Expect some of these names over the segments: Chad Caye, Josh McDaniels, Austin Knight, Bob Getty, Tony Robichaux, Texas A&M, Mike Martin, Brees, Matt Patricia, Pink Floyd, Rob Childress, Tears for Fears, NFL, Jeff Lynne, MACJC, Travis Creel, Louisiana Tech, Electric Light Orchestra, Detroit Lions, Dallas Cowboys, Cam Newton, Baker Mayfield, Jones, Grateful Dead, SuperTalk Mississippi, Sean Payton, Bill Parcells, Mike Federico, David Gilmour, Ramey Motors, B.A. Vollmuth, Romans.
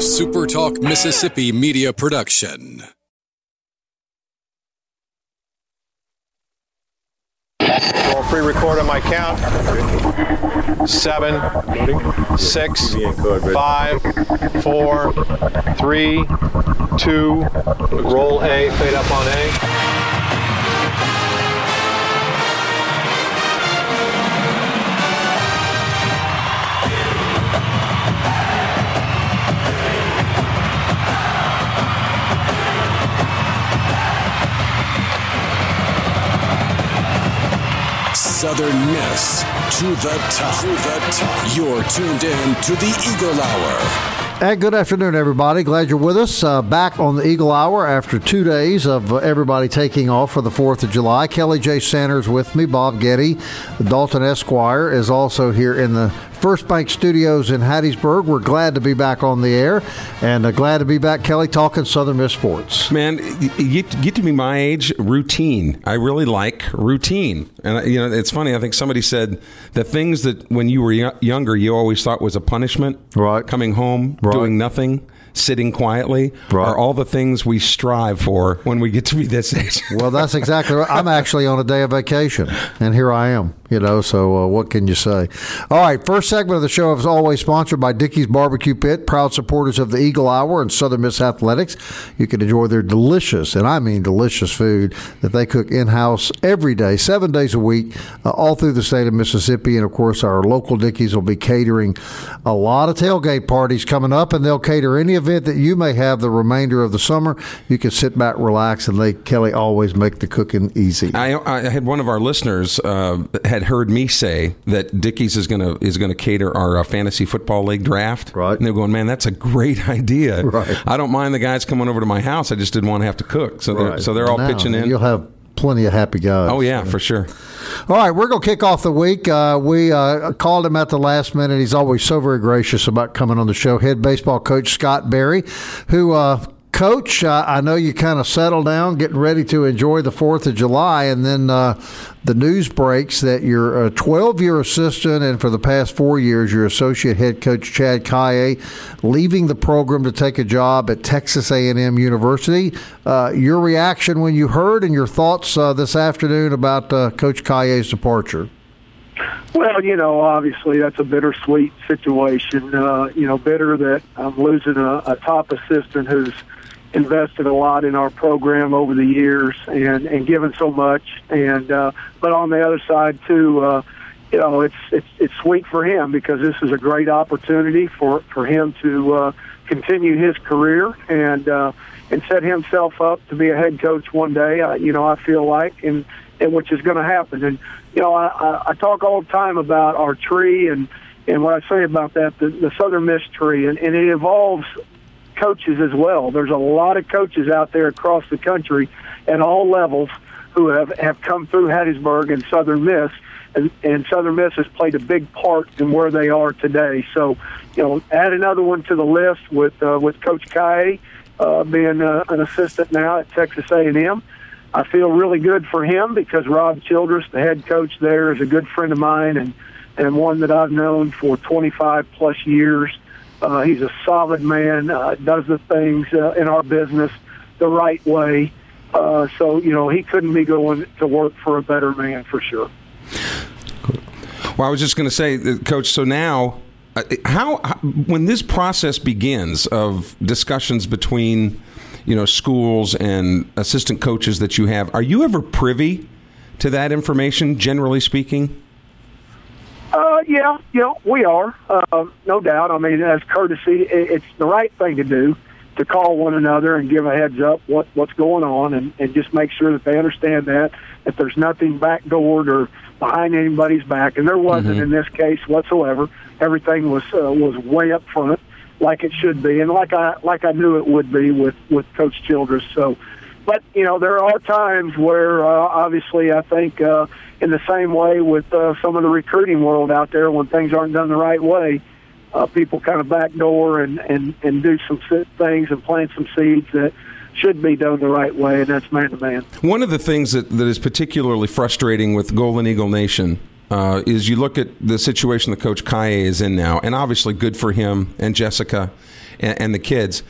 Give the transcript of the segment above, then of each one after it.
a Super Talk Mississippi Media production. I'll pre-record on my count. 7, 6, 5, 4, 3, 2, roll A, fade up on A. Southern Miss to the top. You're tuned in to the Eagle Hour. Hey, good afternoon, everybody. Glad you're with us. Back on the Eagle Hour after 2 days of everybody taking off for the 4th of July. Kelly J. Sanders with me. Bob Getty, Dalton Esquire is also here in the First Bank Studios in Hattiesburg. We're glad to be back on the air, and glad to be back, Kelly, talking Southern Miss sports. Man, you get to be my age, routine. I really like routine. And, you know, it's funny. I think somebody said the things that when you were younger you always thought was a punishment, right? Coming home, right, doing nothing, sitting quietly, right, are all the things we strive for when we get to be this age. Well, that's exactly right. I'm actually on a day of vacation, and here I am, you know, so what can you say? All right, first segment of the show is always sponsored by Dickey's Barbecue Pit, proud supporters of the Eagle Hour and Southern Miss Athletics. You can enjoy their delicious, and I mean delicious, food that they cook in-house every day, 7 days a week, all through the state of Mississippi. And, of course, our local Dickey's will be catering a lot of tailgate parties coming up, and they'll cater any event that you may have the remainder of the summer. You can sit back, relax, and they, Kelly, always make the cooking easy. I had one of our listeners had heard me say that Dickey's is going to cater our fantasy football league draft. Right. And they're going, man, that's a great idea. Right. I don't mind the guys coming over to my house. I just didn't want to have to cook. So right, they're all now, pitching in. You'll have plenty of happy guys. Oh, yeah, for sure. All right, we're going to kick off the week. We called him at the last minute. He's always so very gracious about coming on the show. Head baseball coach Scott Berry, who Coach, I know you kind of settle down, getting ready to enjoy the 4th of July, and then the news breaks that your 12-year assistant and for the past 4 years, your associate head coach Chad Caye, leaving the program to take a job at Texas A&M University. Your reaction when you heard, and your thoughts this afternoon about Coach Caye's departure? Well, you know, obviously that's a bittersweet situation. You know, bitter that I'm losing a top assistant who's invested a lot in our program over the years and given so much. And but on the other side too, you know, it's sweet for him because this is a great opportunity for him to continue his career and set himself up to be a head coach one day. You know, I feel like and which is going to happen. And you know, I talk all the time about our tree and what I say about that, the Southern Miss tree, and it involves coaches as well. There's a lot of coaches out there across the country at all levels who have come through Hattiesburg and Southern Miss, and Southern Miss has played a big part in where they are today. So, you know, add another one to the list with Coach Caye being an assistant now at Texas A&M. I feel really good for him because Rob Childress, the head coach there, is a good friend of mine and one that I've known for 25-plus years. He's a solid man, does the things in our business the right way. So, you know, he couldn't be going to work for a better man for sure. Well, I was just going to say, Coach, so now, how when this process begins of discussions between, you know, schools and assistant coaches that you have, are you ever privy to that information, generally speaking? Yeah, you know, we are, no doubt. I mean, as courtesy, it's the right thing to do, to call one another and give a heads up what's going on and just make sure that they understand that there's nothing backdoored or behind anybody's back. And there wasn't in this case whatsoever. Everything was way up front, like it should be, and like I knew it would be with Coach Childress. So, but you know, there are times where obviously I think in the same way with some of the recruiting world out there, when things aren't done the right way, people kind of backdoor and do some things and plant some seeds that should be done the right way, and that's man to man. One of the things that is particularly frustrating with Golden Eagle Nation is you look at the situation that Coach Caye is in now, and obviously good for him and Jessica and the kids.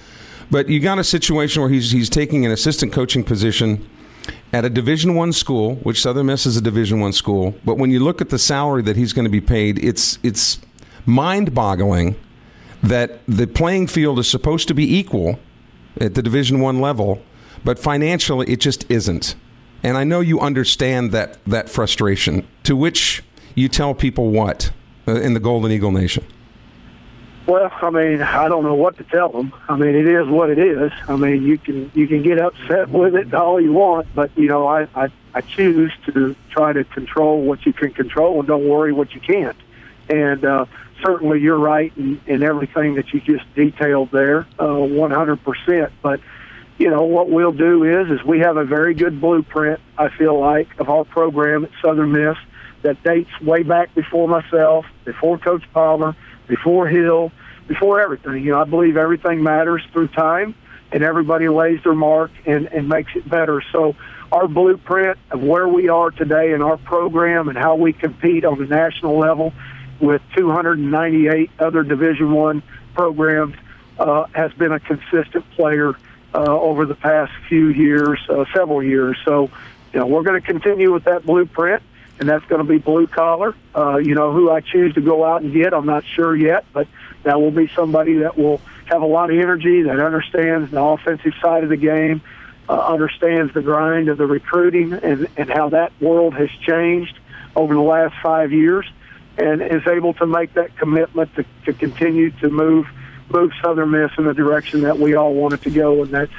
But you got a situation where he's taking an assistant coaching position at a Division I school, which Southern Miss is a Division I school. But when you look at the salary that he's going to be paid, it's mind-boggling that the playing field is supposed to be equal at the Division I level, but financially it just isn't. And I know you understand that frustration, to which you tell people what in the Golden Eagle Nation? Well, I mean, I don't know what to tell them. I mean, it is what it is. I mean, you can get upset with it all you want, but, you know, I choose to try to control what you can control and don't worry what you can't. And certainly you're right in everything that you just detailed there, 100%. But, you know, what we'll do is we have a very good blueprint, I feel like, of our program at Southern Miss that dates way back before myself, before Coach Palmer, before Hill, before everything. You know, I believe everything matters through time, and everybody lays their mark and makes it better. So our blueprint of where we are today in our program and how we compete on the national level with 298 other Division I programs has been a consistent player over the past few years, several years. So, you know, we're going to continue with that blueprint. And that's going to be blue collar. You know, who I choose to go out and get, I'm not sure yet, but that will be somebody that will have a lot of energy, that understands the offensive side of the game, understands the grind of the recruiting and how that world has changed over the last 5 years, and is able to make that commitment to continue to move Southern Miss in the direction that we all want it to go, and that's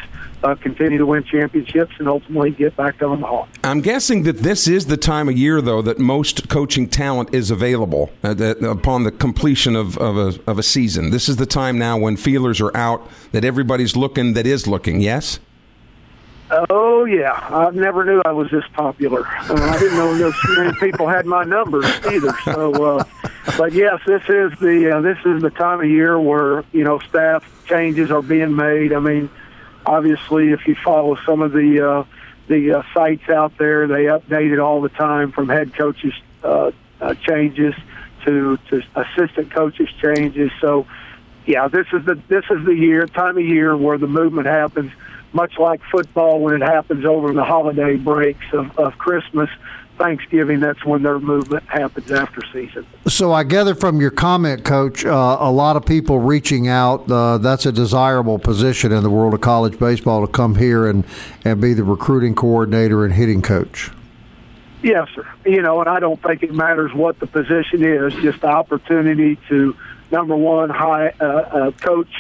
continue to win championships and ultimately get back on the hall. I'm guessing that this is the time of year, though, that most coaching talent is available upon the completion of a season. This is the time now when feelers are out, that everybody's looking, that is looking, yes? Oh, yeah. I never knew I was this popular. I didn't know those many people had my numbers either. So, but, yes, this is the time of year where, you know, staff changes are being made. I mean, obviously, if you follow some of the sites out there, they update it all the time, from head coaches changes to assistant coaches changes. So, yeah, this is the time of year where the movement happens, much like football when it happens over the holiday breaks of Christmas, Thanksgiving. That's when their movement happens after season. So I gather from your comment, Coach, a lot of people reaching out. That's a desirable position in the world of college baseball, to come here and be the recruiting coordinator and hitting coach. Yes, sir. You know, and I don't think it matters what the position is, just the opportunity to, number one, coach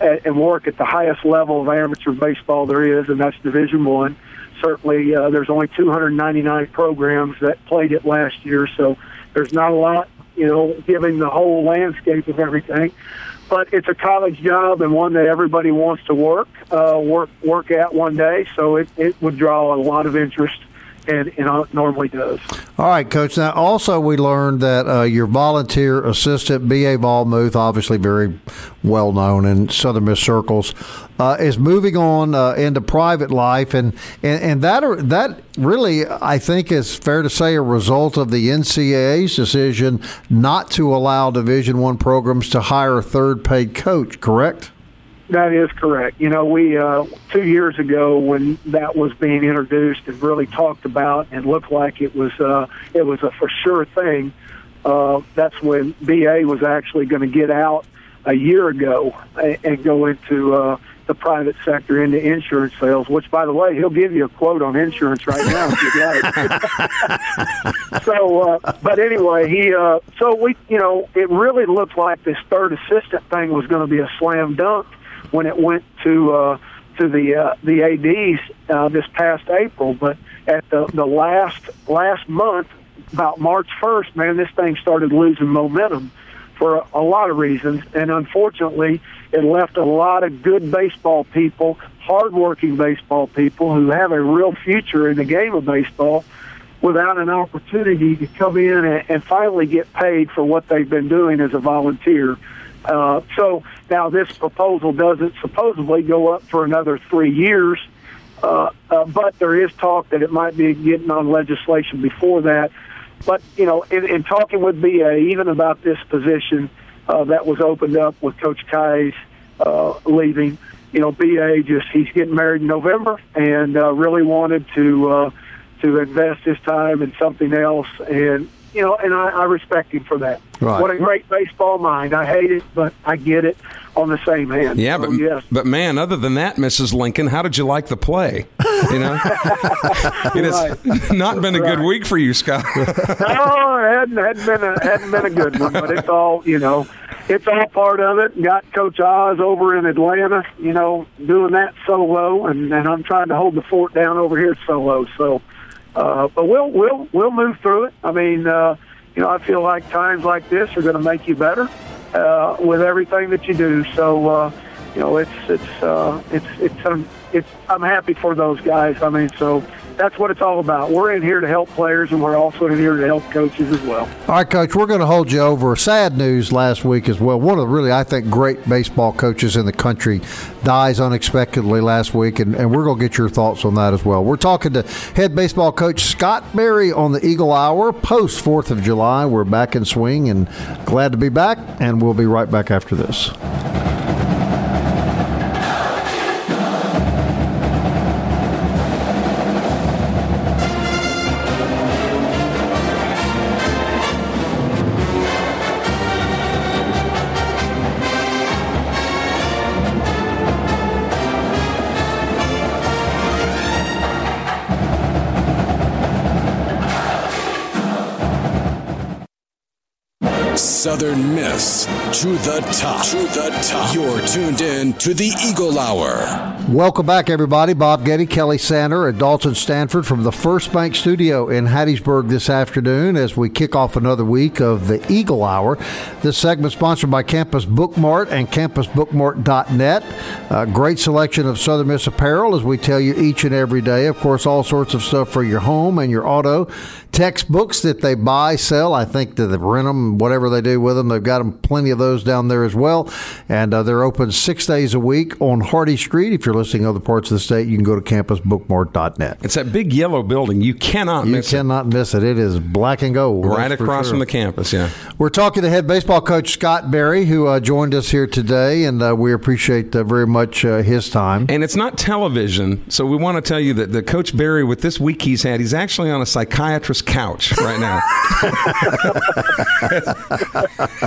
and work at the highest level of amateur baseball there is, and that's Division I. Certainly, there's only 299 programs that played it last year, so there's not a lot, you know, given the whole landscape of everything. But it's a college job and one that everybody wants to work at one day, so it would draw a lot of interest, and it normally does. All right, Coach. Now, also we learned that your volunteer assistant, B.A. Vollmuth, obviously very well known in Southern Miss circles, is moving on into private life, and that really, I think, is fair to say, a result of the NCAA's decision not to allow Division I programs to hire a third-paid coach, correct? That is correct. You know, we 2 years ago, when that was being introduced and really talked about and looked like it was a for sure thing, that's when BA was actually going to get out a year ago and go into the private sector, into insurance sales, which, by the way, he'll give you a quote on insurance right now if you got it. So, but anyway, it really looked like this third assistant thing was going to be a slam dunk when it went to the ADs this past April. But at the last month, about March 1st, man, this thing started losing momentum for a lot of reasons. And unfortunately, it left a lot of good baseball people, hardworking baseball people who have a real future in the game of baseball, without an opportunity to come in and finally get paid for what they've been doing as a volunteer. So now this proposal doesn't supposedly go up for another 3 years, but there is talk that it might be getting on legislation before that. But, you know, in talking with B.A. even about this position that was opened up with Coach Caye's leaving, you know, B.A. he's getting married in November and really wanted to invest his time in something else. And, you know, and I respect him for that. Right. What a great baseball mind. I hate it, but I get it on the same hand. Yeah, so, but man, other than that, Mrs. Lincoln, how did you like the play? You know, it has not been a good week for you, Scott. No, it hadn't been a good one, but it's all, you know, it's all part of it. Got Coach Oz over in Atlanta, you know, doing that solo, and I'm trying to hold the fort down over here solo, so. But we'll move through it. I mean, you know, I feel like times like this are going to make you better with everything that you do. So, you know, I'm happy for those guys. I mean, so that's what it's all about. We're in here to help players, and we're also in here to help coaches as well. All right, Coach, we're going to hold you over. Sad news last week as well. One of the really, I think, great baseball coaches in the country dies unexpectedly last week, and we're going to get your thoughts on that as well. We're talking to head baseball coach Scott Berry on the Eagle Hour, post 4th of July. We're back in swing and glad to be back, and we'll be right back after this. Southern Miss to the top. To the top. You're tuned in to the Eagle Hour. Welcome back, everybody. Bob Getty, Kelly Sander, and Dalton Stanford from the First Bank Studio in Hattiesburg this afternoon as we kick off another week of the Eagle Hour. This segment sponsored by Campus Bookmart and campusbookmart.net. A great selection of Southern Miss apparel, as we tell you each and every day. Of course, all sorts of stuff for your home and your auto. Textbooks that they buy, sell. I think that they rent them, whatever they do with them. They've got them, plenty of those down there as well. And they're open 6 days a week on Hardy Street. If you're listing other parts of the state, you can go to campusbookmart.net. It's that big yellow building. You cannot miss it. You cannot miss it. It is black and gold. Right across from the campus, yeah. We're talking to head baseball coach Scott Berry, who joined us here today, and we appreciate very much his time. And it's not television, so we want to tell you that the Coach Berry, with this week he's had, he's actually on a psychiatrist's couch right now.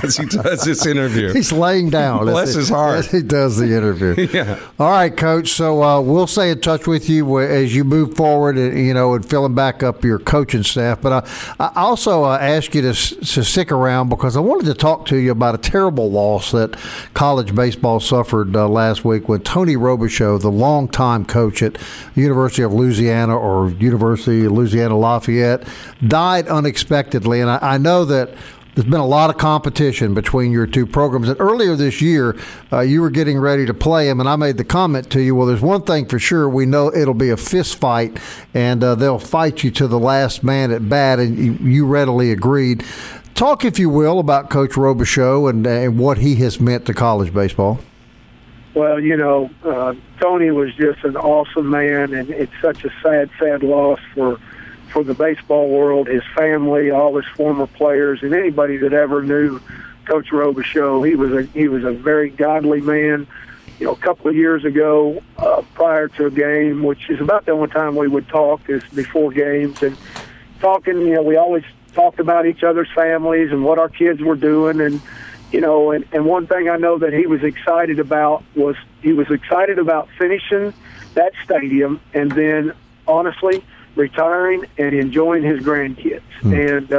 As he does this interview. He's laying down. Bless his heart. As he does the interview. Yeah. All right, Coach. So we'll stay in touch with you as you move forward, and, you know, and filling back up your coaching staff. But I also ask you to stick around because I wanted to talk to you about a terrible loss that college baseball suffered last week when Tony Robichaux, the longtime coach at University of Louisiana or University of Louisiana Lafayette, died unexpectedly. And I know that there's been a lot of competition between your two programs. And earlier this year, you were getting ready to play him, and I made the comment to you, well, there's one thing for sure. We know it'll be a fist fight, and they'll fight you to the last man at bat, and you readily agreed. Talk, if you will, about Coach Robichaux and what he has meant to college baseball. Well, you know, Tony was just an awesome man, and it's such a sad, sad loss for the baseball world, his family, all his former players, and anybody that ever knew Coach Robichaux. He was a very godly man. You know, a couple of years ago, prior to a game, which is about the only time we would talk is before games, and talking, you know, we always talked about each other's families and what our kids were doing, and, you know, and one thing I know that he was excited about was he was excited about finishing that stadium and then, honestly, retiring and enjoying his grandkids. And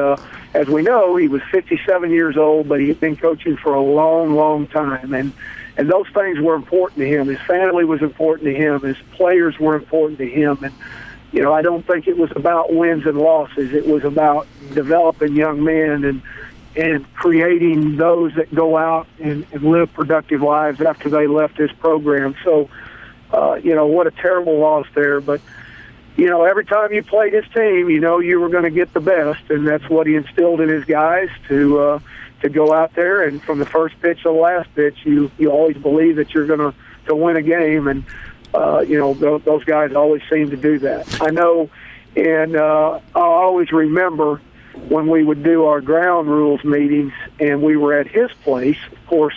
as we know, he was 57 years old, but he'd been coaching for a long, long time. And those things were important to him. His family was important to him. His players were important to him. And, you know, I don't think it was about wins and losses. It was about developing young men and creating those that go out and live productive lives after they left his program. So, you know, what a terrible loss there. But, you know, every time you played his team, you know you were going to get the best, and that's what he instilled in his guys to go out there and from the first pitch to the last pitch, you always believe that you're going to win a game, and you know those guys always seem to do that. I know, and I always remember when we would do our ground rules meetings and we were at his place, of course,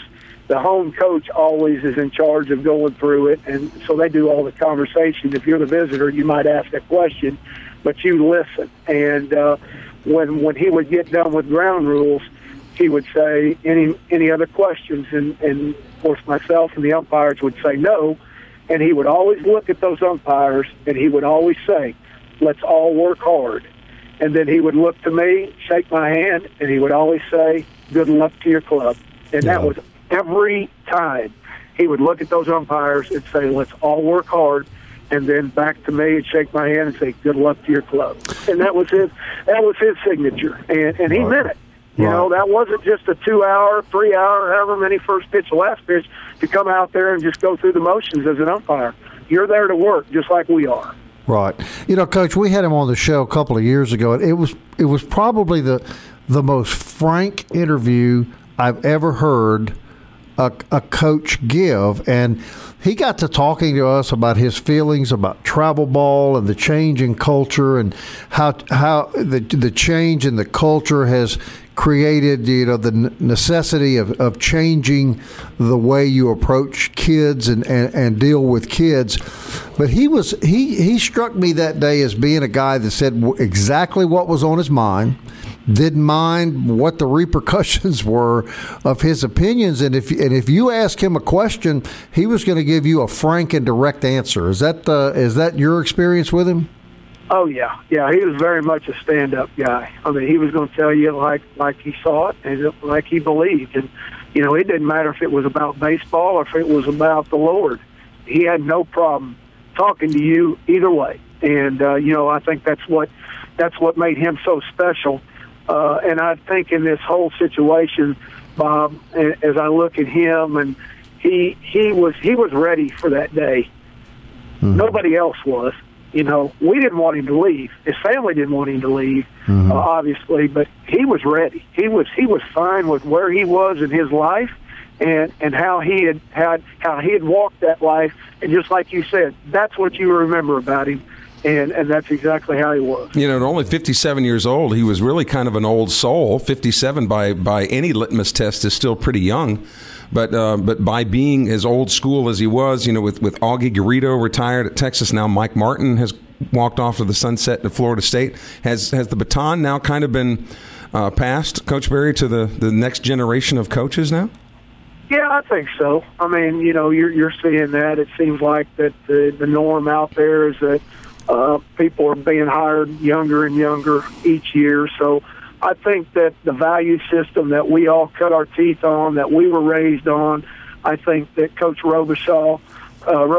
the home coach always is in charge of going through it, and so they do all the conversation. If you're the visitor, you might ask a question, but you listen. And when he would get done with ground rules, he would say, any other questions? And, of course, myself and the umpires would say no, and he would always look at those umpires, and he would always say, let's all work hard. And then he would look to me, shake my hand, and he would always say, good luck to your club. And that was every time. He would look at those umpires and say, let's all work hard, and then back to me and shake my hand and say, good luck to your club. And that was his signature, and he meant it. You know, that wasn't just a 2-hour, 3-hour, however many first pitch, last pitch, to come out there and just go through the motions as an umpire. You're there to work just like we are. Right. You know, Coach, we had him on the show a couple of years ago, and it was probably the most frank interview I've ever heard a coach give. And he got to talking to us about his feelings about travel ball and the change in culture and how the change in the culture has created, you know, the necessity of changing the way you approach kids and deal with kids. But he struck me that day as being a guy that said exactly what was on his mind, didn't mind what the repercussions were of his opinions, and if you ask him a question, he was going to give you a frank and direct answer. Is that your experience with him? Oh yeah. He was very much a stand-up guy. I mean, he was going to tell you like he saw it and like he believed, and you know, it didn't matter if it was about baseball or if it was about the Lord. He had no problem talking to you either way, and you know, I think that's what made him so special. And I think in this whole situation, Bob, as I look at him, and he was ready for that day. Mm-hmm. Nobody else was. You know, we didn't want him to leave. His family didn't want him to leave, mm-hmm. Obviously, but he was ready. He was fine with where he was in his life, and how he had walked that life. And just like you said, that's what you remember about him. And that's exactly how he was. You know, at only 57 years old, he was really kind of an old soul. 57 by any litmus test is still pretty young. But by being as old school as he was, you know, with Augie Garrido retired at Texas now, Mike Martin has walked off to the sunset at Florida State. Has the baton now kind of been passed, Coach Berry, to the next generation of coaches now? Yeah, I think so. I mean, you know, you're seeing that. It seems like that the norm out there is that people are being hired younger and younger each year. So I think that the value system that we all cut our teeth on, that we were raised on, I think that Coach Robichaux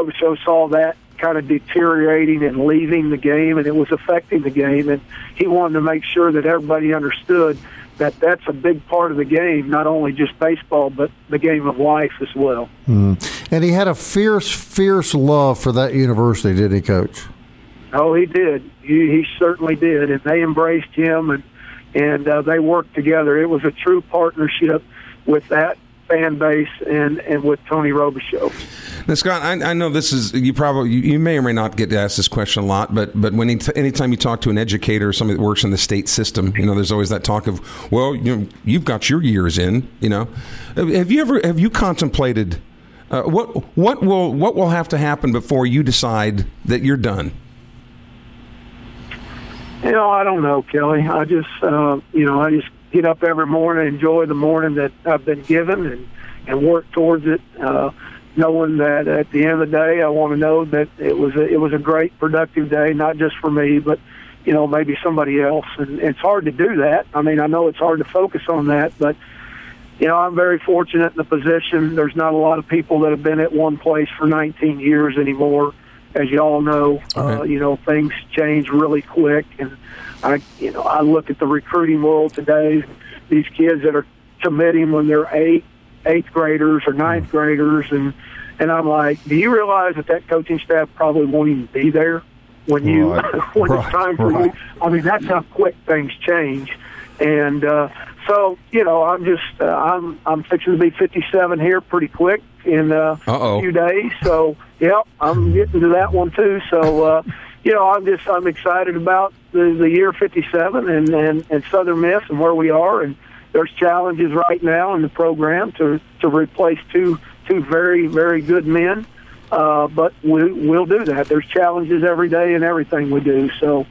saw that kind of deteriorating and leaving the game, and it was affecting the game. And he wanted to make sure that everybody understood that that's a big part of the game, not only just baseball, but the game of life as well. Mm. And he had a fierce, fierce love for that university, didn't he, Coach? Oh, he did. He certainly did, and they embraced him, and they worked together. It was a true partnership with that fan base and with Tony Robichaux. Now, Scott, I know this is you may or may not get asked this question a lot, but when anytime you talk to an educator or somebody that works in the state system, you know, there's always that talk of, well, you know, you've got your years in, you know. Have you contemplated what will have to happen before you decide that you're done? You know, I don't know, Kelly. I just, I just get up every morning, enjoy the morning that I've been given, and work towards it, knowing that at the end of the day, I want to know that it was a great, productive day, not just for me, but you know, maybe somebody else. And it's hard to do that. I mean, I know it's hard to focus on that, but you know, I'm very fortunate in the position. There's not a lot of people that have been at one place for 19 years anymore. As you all know, okay. You know, things change really quick, and I look at the recruiting world today. These kids that are committing when they're eighth graders or ninth graders, and I'm like, do you realize that coaching staff probably won't even be there when you when it's time for you? I mean, that's how quick things change, and so you know, I'm just I'm fixing to be 57 here pretty quick in a few days, so. Yep, I'm getting to that one, too. So, you know, I'm excited about the year 57 and Southern Miss and where we are, and there's challenges right now in the program to replace two very, very good men. But we'll do that. There's challenges every day in everything we do. So,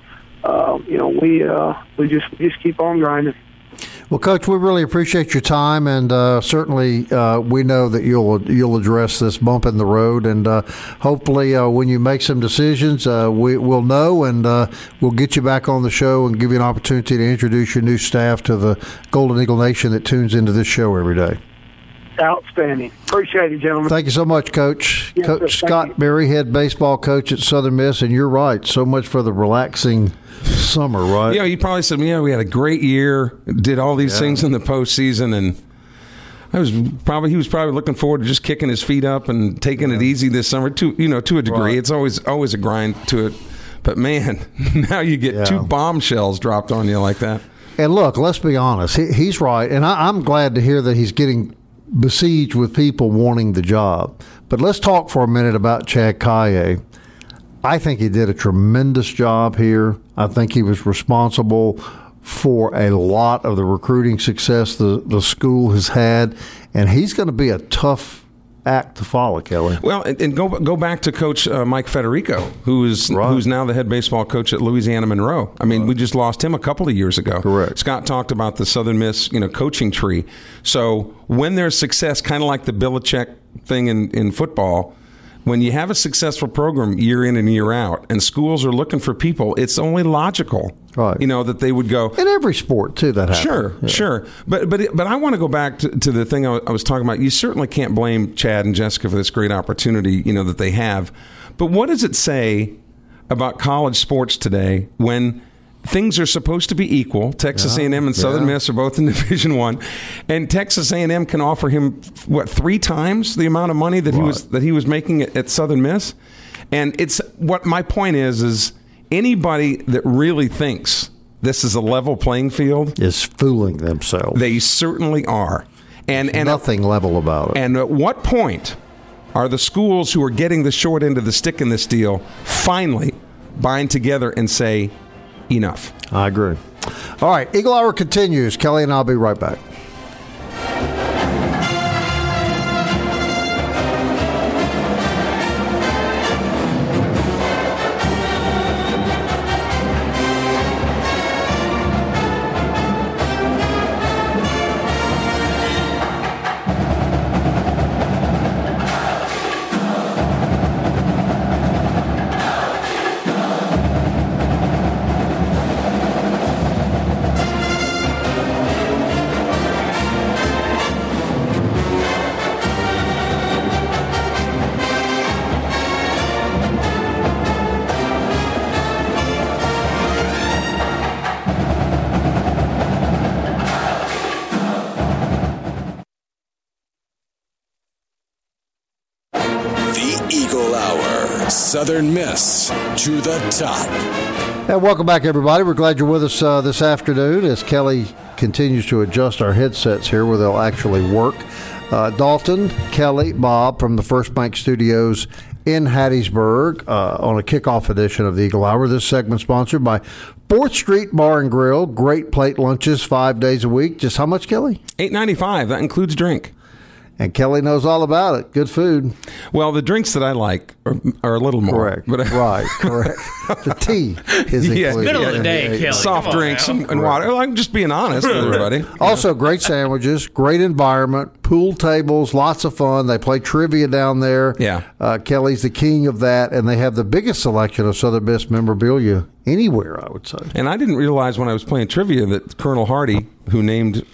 you know, we just keep on grinding. Well, Coach, we really appreciate your time, and certainly we know that you'll address this bump in the road, and hopefully when you make some decisions, we'll know, and we'll get you back on the show and give you an opportunity to introduce your new staff to the Golden Eagle Nation that tunes into this show every day. Outstanding. Appreciate it, gentlemen. Thank you so much, Coach. Yes, Coach Scott Berry, head baseball coach at Southern Miss, and you're right, so much for the relaxing summer, right? Yeah, you probably said, yeah, we had a great year, did all these things in the postseason, and he was probably looking forward to just kicking his feet up and taking it easy this summer, to a degree. Right. It's always a grind to it. But, man, now you get two bombshells dropped on you like that. And, look, let's be honest. He's right, and I'm glad to hear that he's getting – besieged with people wanting the job. But let's talk for a minute about Chad Caye. I think he did a tremendous job here. I think he was responsible for a lot of the recruiting success the school has had, and he's going to be a tough act to follow, Kelly. Well, and go back to Coach Mike Federico, who's now the head baseball coach at Louisiana Monroe. I mean, we just lost him a couple of years ago. Correct. Scott talked about the Southern Miss, coaching tree. So when there's success, kind of like the Belichick thing in football, when you have a successful program year in and year out, and schools are looking for people, it's only logical, that they would go. In every sport, too, that happens. Sure. But I want to go back to the thing I was talking about. You certainly can't blame Chad and Jessica for this great opportunity, that they have. But what does it say about college sports today when things are supposed to be equal? Texas A&M and Southern Miss are both in Division I, and Texas A&M can offer him three times the amount of money that he was making at Southern Miss. And it's what my point is anybody that really thinks this is a level playing field is fooling themselves. They certainly are, and nothing level about it. And at what point are the schools who are getting the short end of the stick in this deal finally bind together and say? Enough. I agree. All right. Eagle Hour continues. Kelly and I'll be right back. Southern Miss to the top. And welcome back, everybody. We're glad you're with us this afternoon as Kelly continues to adjust our headsets here where they'll actually work. Dalton, Kelly, Bob from the First Bank Studios in Hattiesburg on a kickoff edition of the Eagle Hour. This segment sponsored by 4th Street Bar and Grill. Great plate lunches 5 days a week. Just how much, Kelly? $8.95. That includes drink. And Kelly knows all about it. Good food. Well, the drinks that I like are a little more. Correct. But right. Correct. The tea is included. Yes, middle of the day, Kelly. Soft drinks and water. I'm just being honest with everybody. Also, great sandwiches, great environment, pool tables, lots of fun. They play trivia down there. Yeah. Kelly's the king of that, and they have the biggest selection of Southern Miss memorabilia anywhere, I would say. And I didn't realize when I was playing trivia that Colonel Hardy, who named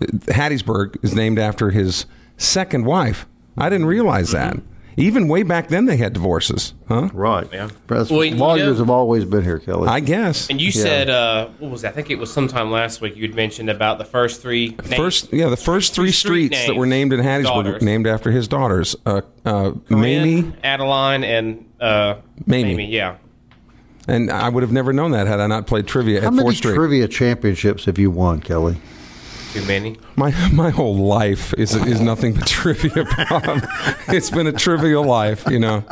Hattiesburg, is named after his second wife. I didn't realize that. Even way back then, they had divorces, huh? Right. Yeah. Lawyers have always been here, Kelly. I guess. And you said, what was that? I think it was sometime last week you had mentioned about the first three names. The first three streets that were named in Hattiesburg were named after his daughters. Mamie, Adeline, and Mamie, yeah. And I would have never known that had I not played trivia at 4th Street. How many trivia championships have you won, Kelly? Too many? My whole life is nothing but trivia, Bob. It's been a trivial life, you know.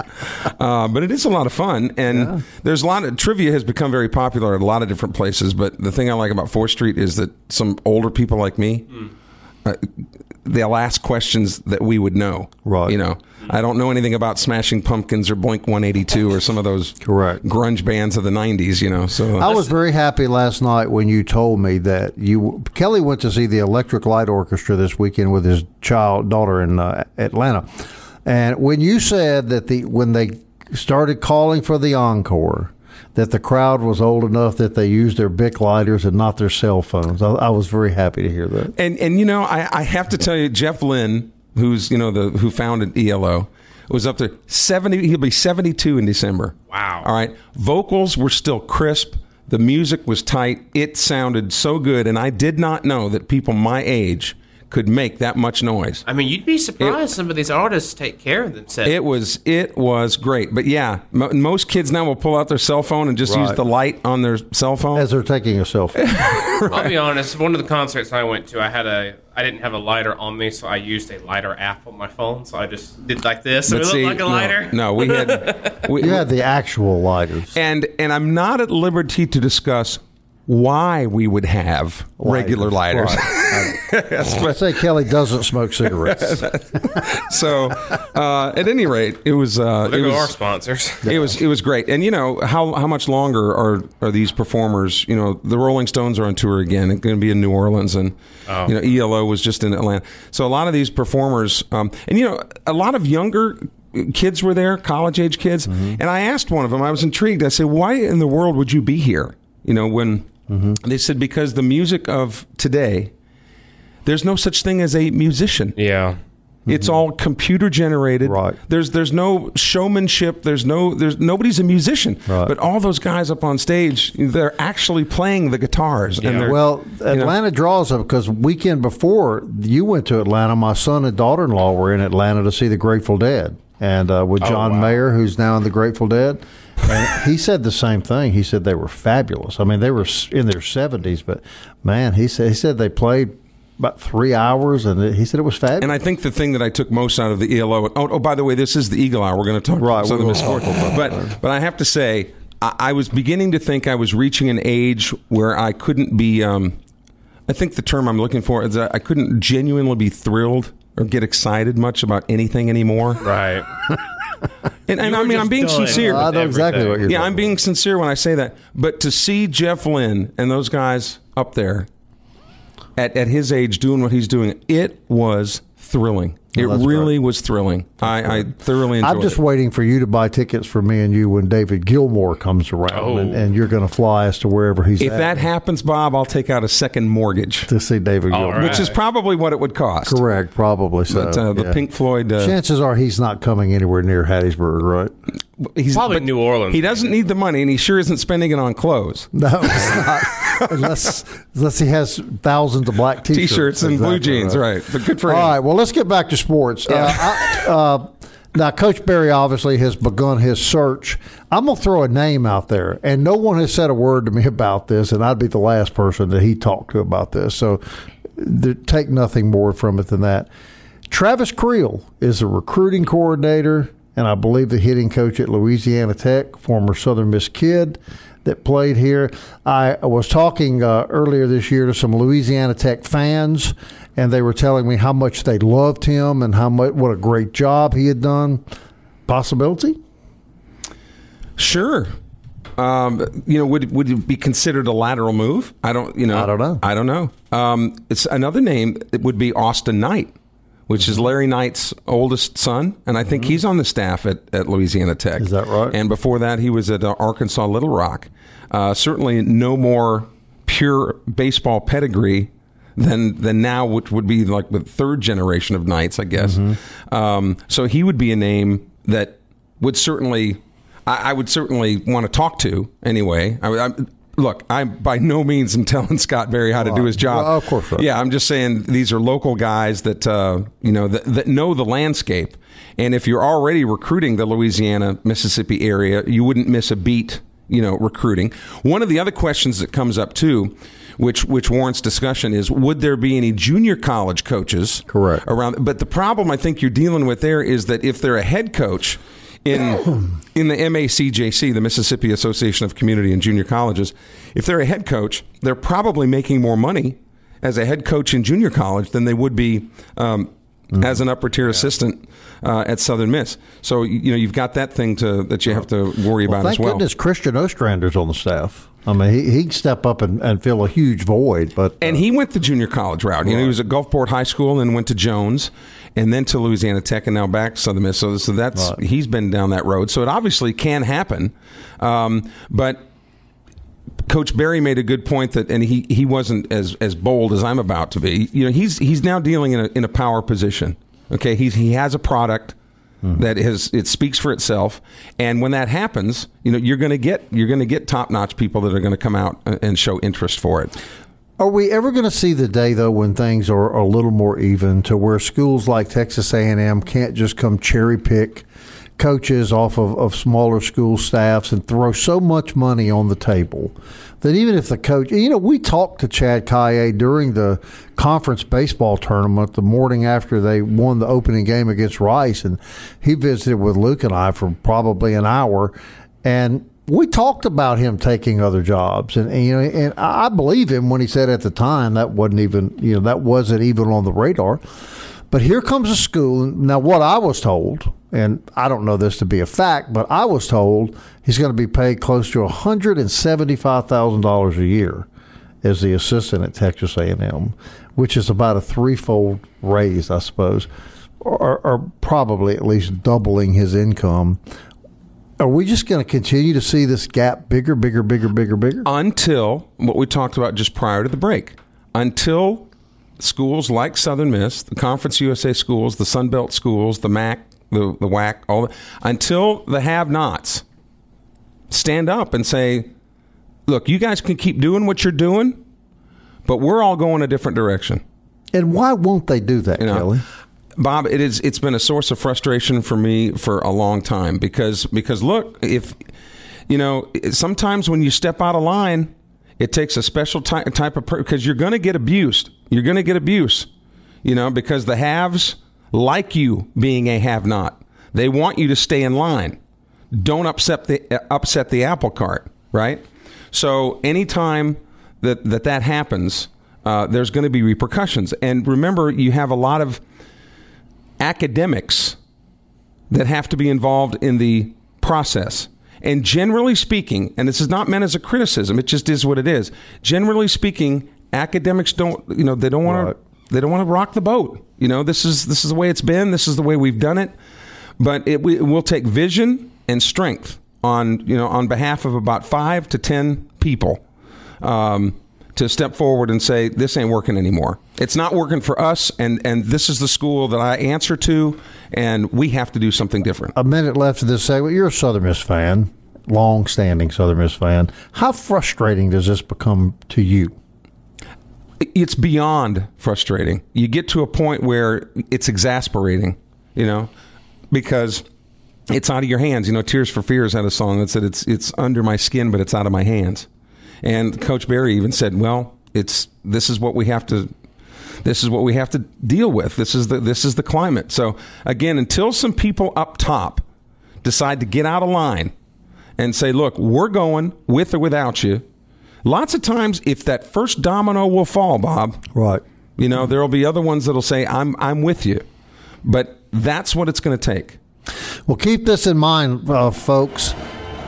But it is a lot of fun. And there's a lot of trivia has become very popular at a lot of different places. But the thing I like about 4th Street is that some older people like me, they'll ask questions that we would know. Right. You know, I don't know anything about Smashing Pumpkins or Blink 182 or some of those grunge bands of the 90s, you know. So I was very happy last night when you told me that you Kelly went to see the Electric Light Orchestra this weekend with his daughter in Atlanta. And when you said that when they started calling for the encore, that the crowd was old enough that they used their Bic lighters and not their cell phones. I was very happy to hear that. And you know, I have to tell you, Jeff Lynne, who's who founded ELO, was up there 70. He'll be 72 in December. Wow! All right, vocals were still crisp. The music was tight. It sounded so good, and I did not know that people my age could make that much noise. I mean, you'd be surprised some of these artists take care of themselves. It was great. But yeah, most kids now will pull out their cell phone and just use the light on their cell phone as they're taking a selfie. I'll be honest, one of the concerts I went to, I didn't have a lighter on me, so I used a lighter app on my phone. So I just did like this. So it looked like a lighter. No, we had you had the actual lighters. And I'm not at liberty to discuss why we would have regular lighters. Right. I say Kelly doesn't smoke cigarettes. So, at any rate, it was... there go our sponsors. It was great. And, you know, how much longer are these performers? You know, the Rolling Stones are on tour again. It's going to be in New Orleans. And, you know, ELO was just in Atlanta. So a lot of these performers... and, you know, a lot of younger kids were there, college-age kids. Mm-hmm. And I asked one of them, I was intrigued. I said, why in the world would you be here? You know, when... Mm-hmm. They said, because the music of today, there's no such thing as a musician. Yeah. Mm-hmm. It's all computer generated. Right. There's no showmanship. There's nobody's a musician. Right. But all those guys up on stage, they're actually playing the guitars. Yeah. And Atlanta draws them, because weekend before you went to Atlanta, my son and daughter-in-law were in Atlanta to see the Grateful Dead. And with John Mayer, who's now in the Grateful Dead. And he said the same thing. He said they were fabulous. I mean, they were in their 70s, but, man, he said they played about 3 hours, and he said it was fabulous. And I think the thing that I took most out of the ELO – by the way, this is the Eagle Hour. We're going to talk about Southern Misfortune. But I have to say, I was beginning to think I was reaching an age where I couldn't be I think the term I'm looking for is that I couldn't genuinely be thrilled or get excited much about anything anymore. Right. And I mean, I'm being sincere. I know exactly what you're doing. Yeah, I'm being sincere when I say that. But to see Jeff Lynne and those guys up there at his age doing what he's doing, it was thrilling. It really was thrilling. I thoroughly enjoyed it. I'm just waiting for you to buy tickets for me and you when David Gilmour comes around, and you're going to fly us to wherever he's at. If that happens, Bob, I'll take out a second mortgage. To see David Gilmour. Which is probably what it would cost. Correct, probably so. But the Pink Floyd... chances are he's not coming anywhere near Hattiesburg, right? He's probably New Orleans. He doesn't need the money, and he sure isn't spending it on clothes. No, he's not. Unless he has thousands of black T-shirts and blue jeans, right. But good for him. All right, well, let's get back to sports. Yeah. Now, Coach Berry obviously has begun his search. I'm going to throw a name out there, and no one has said a word to me about this, and I'd be the last person that he talked to about this. So take nothing more from it than that. Travis Creel is the recruiting coordinator, and I believe the hitting coach at Louisiana Tech, former Southern Miss kid that played here. I was talking earlier this year to some Louisiana Tech fans, and they were telling me how much they loved him and what a great job he had done. Possibility? Sure. Would it be considered a lateral move? I don't know. It's another name. It would be Austin Knight, which is Larry Knight's oldest son, and I think he's on the staff at Louisiana Tech. Is that right? And before that, he was at Arkansas Little Rock. Certainly no more pure baseball pedigree than now, which would be like the third generation of Knights, I guess. Mm-hmm. So he would be a name that would certainly – I would certainly want to talk to anyway. Look, I by no means am telling Scott Berry how to do his job. Well, of course not. Yeah, I'm just saying these are local guys that that know the landscape. And if you're already recruiting the Louisiana, Mississippi area, you wouldn't miss a beat, recruiting. One of the other questions that comes up, too, which warrants discussion, is would there be any junior college coaches around? But the problem I think you're dealing with there is that if they're a head coach in the MACJC, the Mississippi Association of Community and Junior Colleges, if they're a head coach, they're probably making more money as a head coach in junior college than they would be as an upper tier assistant at Southern Miss. So you know, you've got that thing to that you have to worry about as well. Thank goodness Christian Ostrander's on the staff. I mean, he'd step up and fill a huge void. And he went the junior college route. You know, he was at Gulfport High School and went to Jones and then to Louisiana Tech and now back to Southern Miss. So that's he's been down that road. So it obviously can happen. But Coach Berry made a good point that, and he wasn't as bold as I'm about to be. You know, he's now dealing in a power position. Okay, he has a product. That it speaks for itself, and when that happens, you know you're going to get top-notch people that are going to come out and show interest for it. Are we ever going to see the day though when things are a little more even, to where schools like Texas A&M can't just come cherry pick coaches off of smaller school staffs and throw so much money on the table that even if the coach, you know, we talked to Chad Caye during the conference baseball tournament the morning after they won the opening game against Rice, and he visited with Luke and I for probably an hour, and we talked about him taking other jobs, and you know, and I believe him when he said at the time that wasn't even on the radar. But here comes a school. Now, what I was told, and I don't know this to be a fact, but I was told he's going to be paid close to $175,000 a year as the assistant at Texas A&M, which is about a threefold raise, I suppose, or probably at least doubling his income. Are we just going to continue to see this gap bigger? Until what we talked about just prior to the break, until schools like Southern Miss, the Conference USA schools, the Sun Belt schools, the MAC, the WAC, all that, until the have-nots stand up and say, look, you guys can keep doing what you're doing, but we're all going a different direction. And why won't they do that, Kelly? Bob, it's been a source of frustration for me for a long time because look, if you know, sometimes when you step out of line, it takes a special type of because you're going to get abused. You're going to get abuse, you know, because the haves like you being a have-not. They want you to stay in line. Don't upset the apple cart, right? So anytime that happens, there's going to be repercussions. And remember, you have a lot of academics that have to be involved in the process. And generally speaking, and this is not meant as a criticism, it just is what it is. Generally speaking, academics don't want to rock the boat. You know, this is the way it's been. This is the way we've done it. But it will take vision and strength on behalf of about 5 to 10 people to step forward and say this ain't working anymore. It's not working for us, and this is the school that I answer to, and we have to do something different. A minute left of this segment. You're a Southern Miss fan, long-standing Southern Miss fan. How frustrating does this become to you? It's beyond frustrating. You get to a point where it's exasperating, you know, because it's out of your hands. You know, Tears for Fears had a song that said it's under my skin, but it's out of my hands. And Coach Berry even said, well, this is what we have to deal with. This is the climate. So again, until some people up top decide to get out of line and say, look, we're going with or without you. Lots of times, if that first domino will fall, Bob, right? You know, there will be other ones that'll say, I'm with you. But that's what it's going to take. Well, keep this in mind, folks.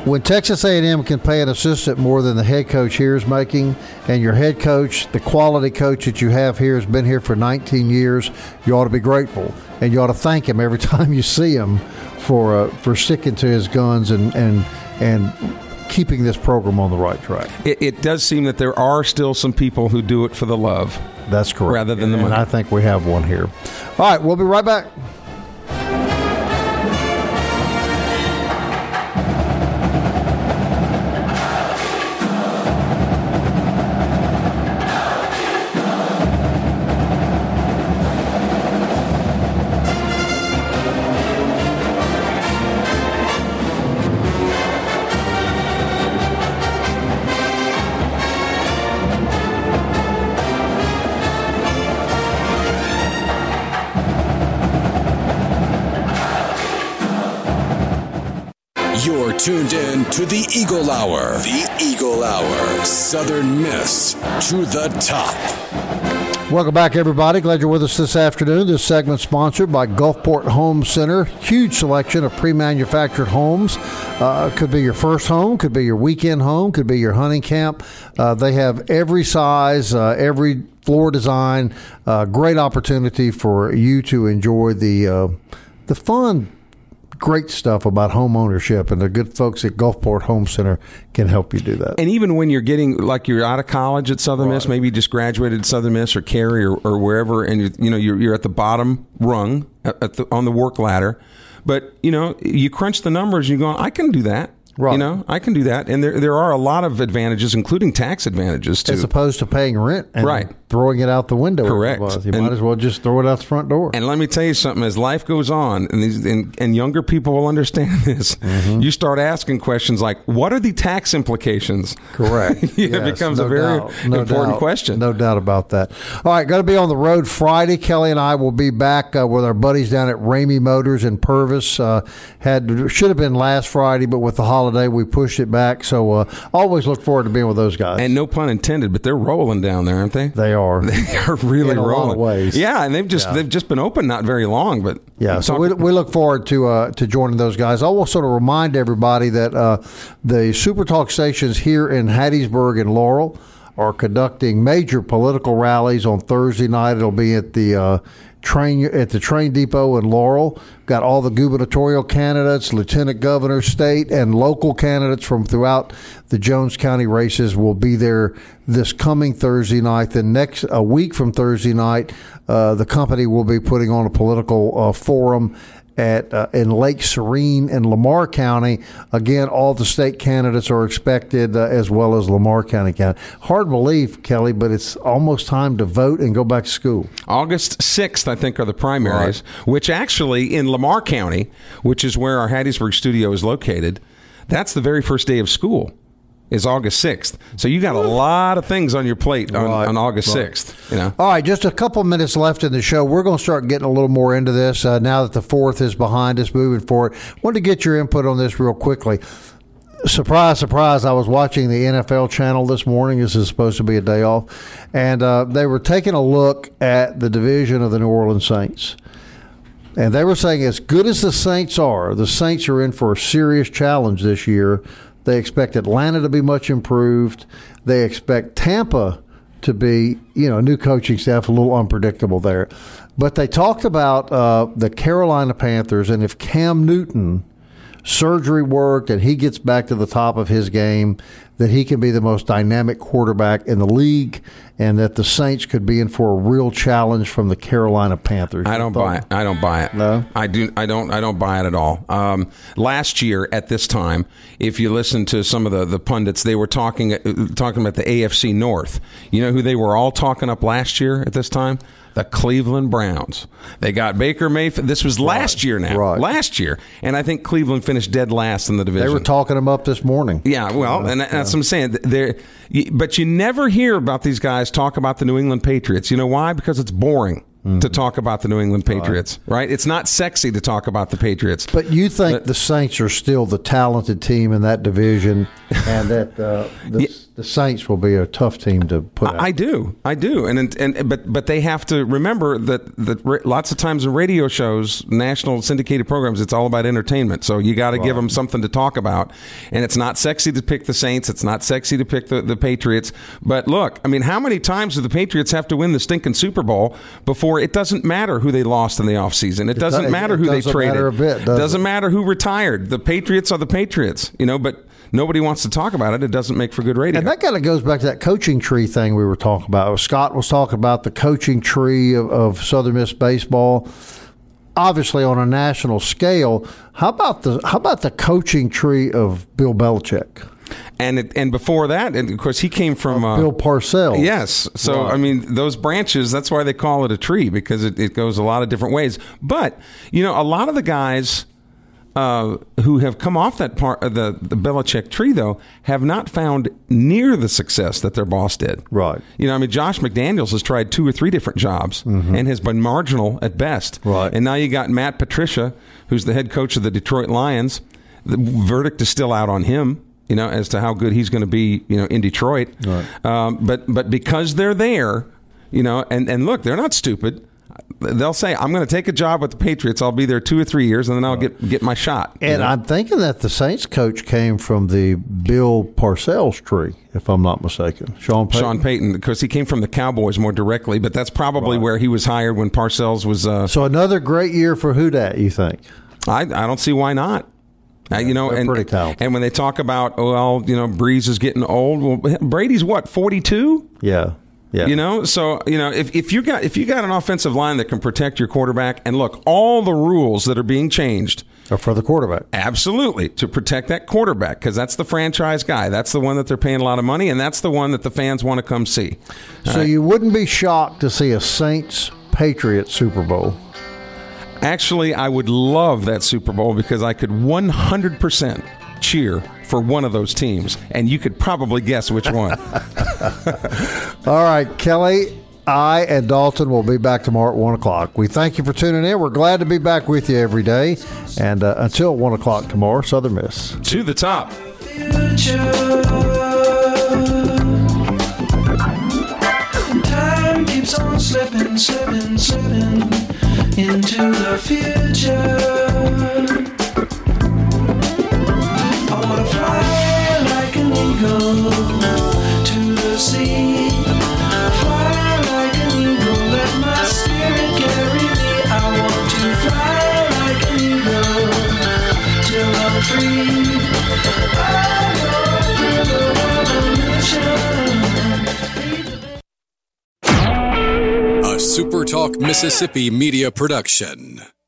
When Texas A&M can pay an assistant more than the head coach here is making, and your head coach, the quality coach that you have here, has been here for 19 years, you ought to be grateful. And you ought to thank him every time you see him for sticking to his guns and keeping this program on the right track. It does seem that there are still some people who do it for the love. That's correct. Rather than the money. And I think we have one here. All right, we'll be right back. You're tuned in to the Eagle Hour. The Eagle Hour. Southern Miss to the top. Welcome back, everybody. Glad you're with us this afternoon. This segment sponsored by Gulfport Home Center. Huge selection of pre-manufactured homes. Could be your first home, could be your weekend home, could be your hunting camp. They have every size, every floor design. Great opportunity for you to enjoy the fun. Great stuff about home ownership, and the good folks at Gulfport Home Center can help you do that. And even when you're getting, like, you're out of college at Southern Miss, maybe you just graduated at Southern Miss or Cary or wherever, and you're at the bottom rung on the work ladder, but you crunch the numbers and you go, I can do that. Right. I can do that. And there are a lot of advantages, including tax advantages, too. As opposed to paying rent and throwing it out the window. Correct. You might as well just throw it out the front door. And let me tell you something. As life goes on, and younger people will understand this, you start asking questions like, what are the tax implications? Correct. It becomes a very important question. No doubt about that. All right, got to be on the road Friday. Kelly and I will be back with our buddies down at Ramey Motors in Purvis. Should have been last Friday, but with the holiday, we pushed it back. So always look forward to being with those guys. And no pun intended, but they're rolling down there, aren't they? They are really in a rolling lot of ways. Yeah, and they've just been open not very long, but so we look forward to joining those guys. I will sort of remind everybody that the Super Talk stations here in Hattiesburg and Laurel are conducting major political rallies on Thursday night. It'll be at the train depot in Laurel. Got all the gubernatorial candidates, lieutenant governor, state, and local candidates from throughout the Jones County races will be there this coming Thursday night. The next a week from Thursday night, the company will be putting on a political forum in Lake Serene and Lamar County. Again, all the state candidates are expected, as well as Lamar County candidate. Hard to believe, Kelly, but it's almost time to vote and go back to school. August 6th, I think, are the primaries, which actually in Lamar County, which is where our Hattiesburg studio is located, that's the very first day of school. Is August 6th. So you got a lot of things on your plate on August 6th. All right, just a couple minutes left in the show. We're going to start getting a little more into this now that the 4th is behind us, moving forward. Wanted to get your input on this real quickly. Surprise, surprise, I was watching the NFL channel this morning. This is supposed to be a day off. And they were taking a look at the division of the New Orleans Saints. And they were saying, as good as the Saints are in for a serious challenge this year. They expect Atlanta to be much improved. They expect Tampa to be, new coaching staff, a little unpredictable there. But they talked about the Carolina Panthers, and if Cam Newton surgery worked and he gets back to the top of his game, that he can be the most dynamic quarterback in the league, and that the Saints could be in for a real challenge from the Carolina Panthers. I don't buy it. No? I don't buy it at all. Last year at this time, if you listen to some of the pundits, they were talking about the AFC North. You know who they were all talking up last year at this time? The Cleveland Browns. They got Baker Mayfield. This was last year now. Right. Last year. And I think Cleveland finished dead last in the division. They were talking them up this morning. Yeah, well, and that's what I'm saying. But you never hear about these guys talk about the New England Patriots. You know why? Because it's boring to talk about the New England Patriots, right? It's not sexy to talk about the Patriots. But you think the Saints are still the talented team in that division, and that the Saints will be a tough team to put out. I do. But they have to remember that lots of times in radio shows, national syndicated programs, it's all about entertainment. So you got to give them something to talk about. And it's not sexy to pick the Saints. It's not sexy to pick the Patriots. But look, I mean, how many times do the Patriots have to win the stinking Super Bowl before it doesn't matter who they lost in the offseason? It doesn't matter who they traded. It doesn't matter a bit, doesn't it? Matter who retired. The Patriots are the Patriots, but nobody wants to talk about it. It doesn't make for good radio. And that kind of goes back to that coaching tree thing we were talking about. Scott was talking about the coaching tree of Southern Miss baseball. Obviously, on a national scale, how about the coaching tree of Bill Belichick? And before that, and of course, he came from Bill Parcells. Yes. So, I mean, those branches, that's why they call it a tree, because it goes a lot of different ways. But, a lot of the guys who have come off that part of the Belichick tree, though, have not found near the success that their boss did. Right. Josh McDaniels has tried 2 or 3 different jobs and has been marginal at best. Right. And now you got Matt Patricia, who's the head coach of the Detroit Lions. the verdict is still out on him, you know, as to how good he's going to be, you know, in Detroit. Right. But because they're there, you know, and look, they're not stupid. They'll say, I'm going to take a job with the Patriots. I'll be there 2 or 3 years, and then I'll get my shot. And know? I'm thinking that the Saints coach came from the Bill Parcells tree, if I'm not mistaken. Sean Payton, because he came from the Cowboys more directly, but that's probably right. Where he was hired when Parcells was. So another great year for Houdat, you think? I don't see why not. You know, and pretty talented. And when they talk about, well, you know, Brees is getting old. Well, Brady's what, 42? Yeah. Yeah. You know, so, you know, if you got an offensive line that can protect your quarterback, and look, all the rules that are being changed are for the quarterback. Absolutely. To protect that quarterback, because that's the franchise guy. That's the one that they're paying a lot of money, and that's the one that the fans want to come see. All so right. You wouldn't be shocked to see a Saints-Patriots Super Bowl. Actually, I would love that Super Bowl because I could 100% cheer for one of those teams, and you could probably guess which one. All right, Kelly, I, and Dalton will be back tomorrow at 1 o'clock. We thank you for tuning in. We're glad to be back with you every day. And until 1 o'clock tomorrow, Southern Miss. To the top. Future. Time keeps on slipping, slipping, slipping into the future. Go to the sea, fly like an eagle, let my spirit carry me. I want to fly like an eagle till I'm free. I go through the revolution. A SuperTalk Mississippi media production.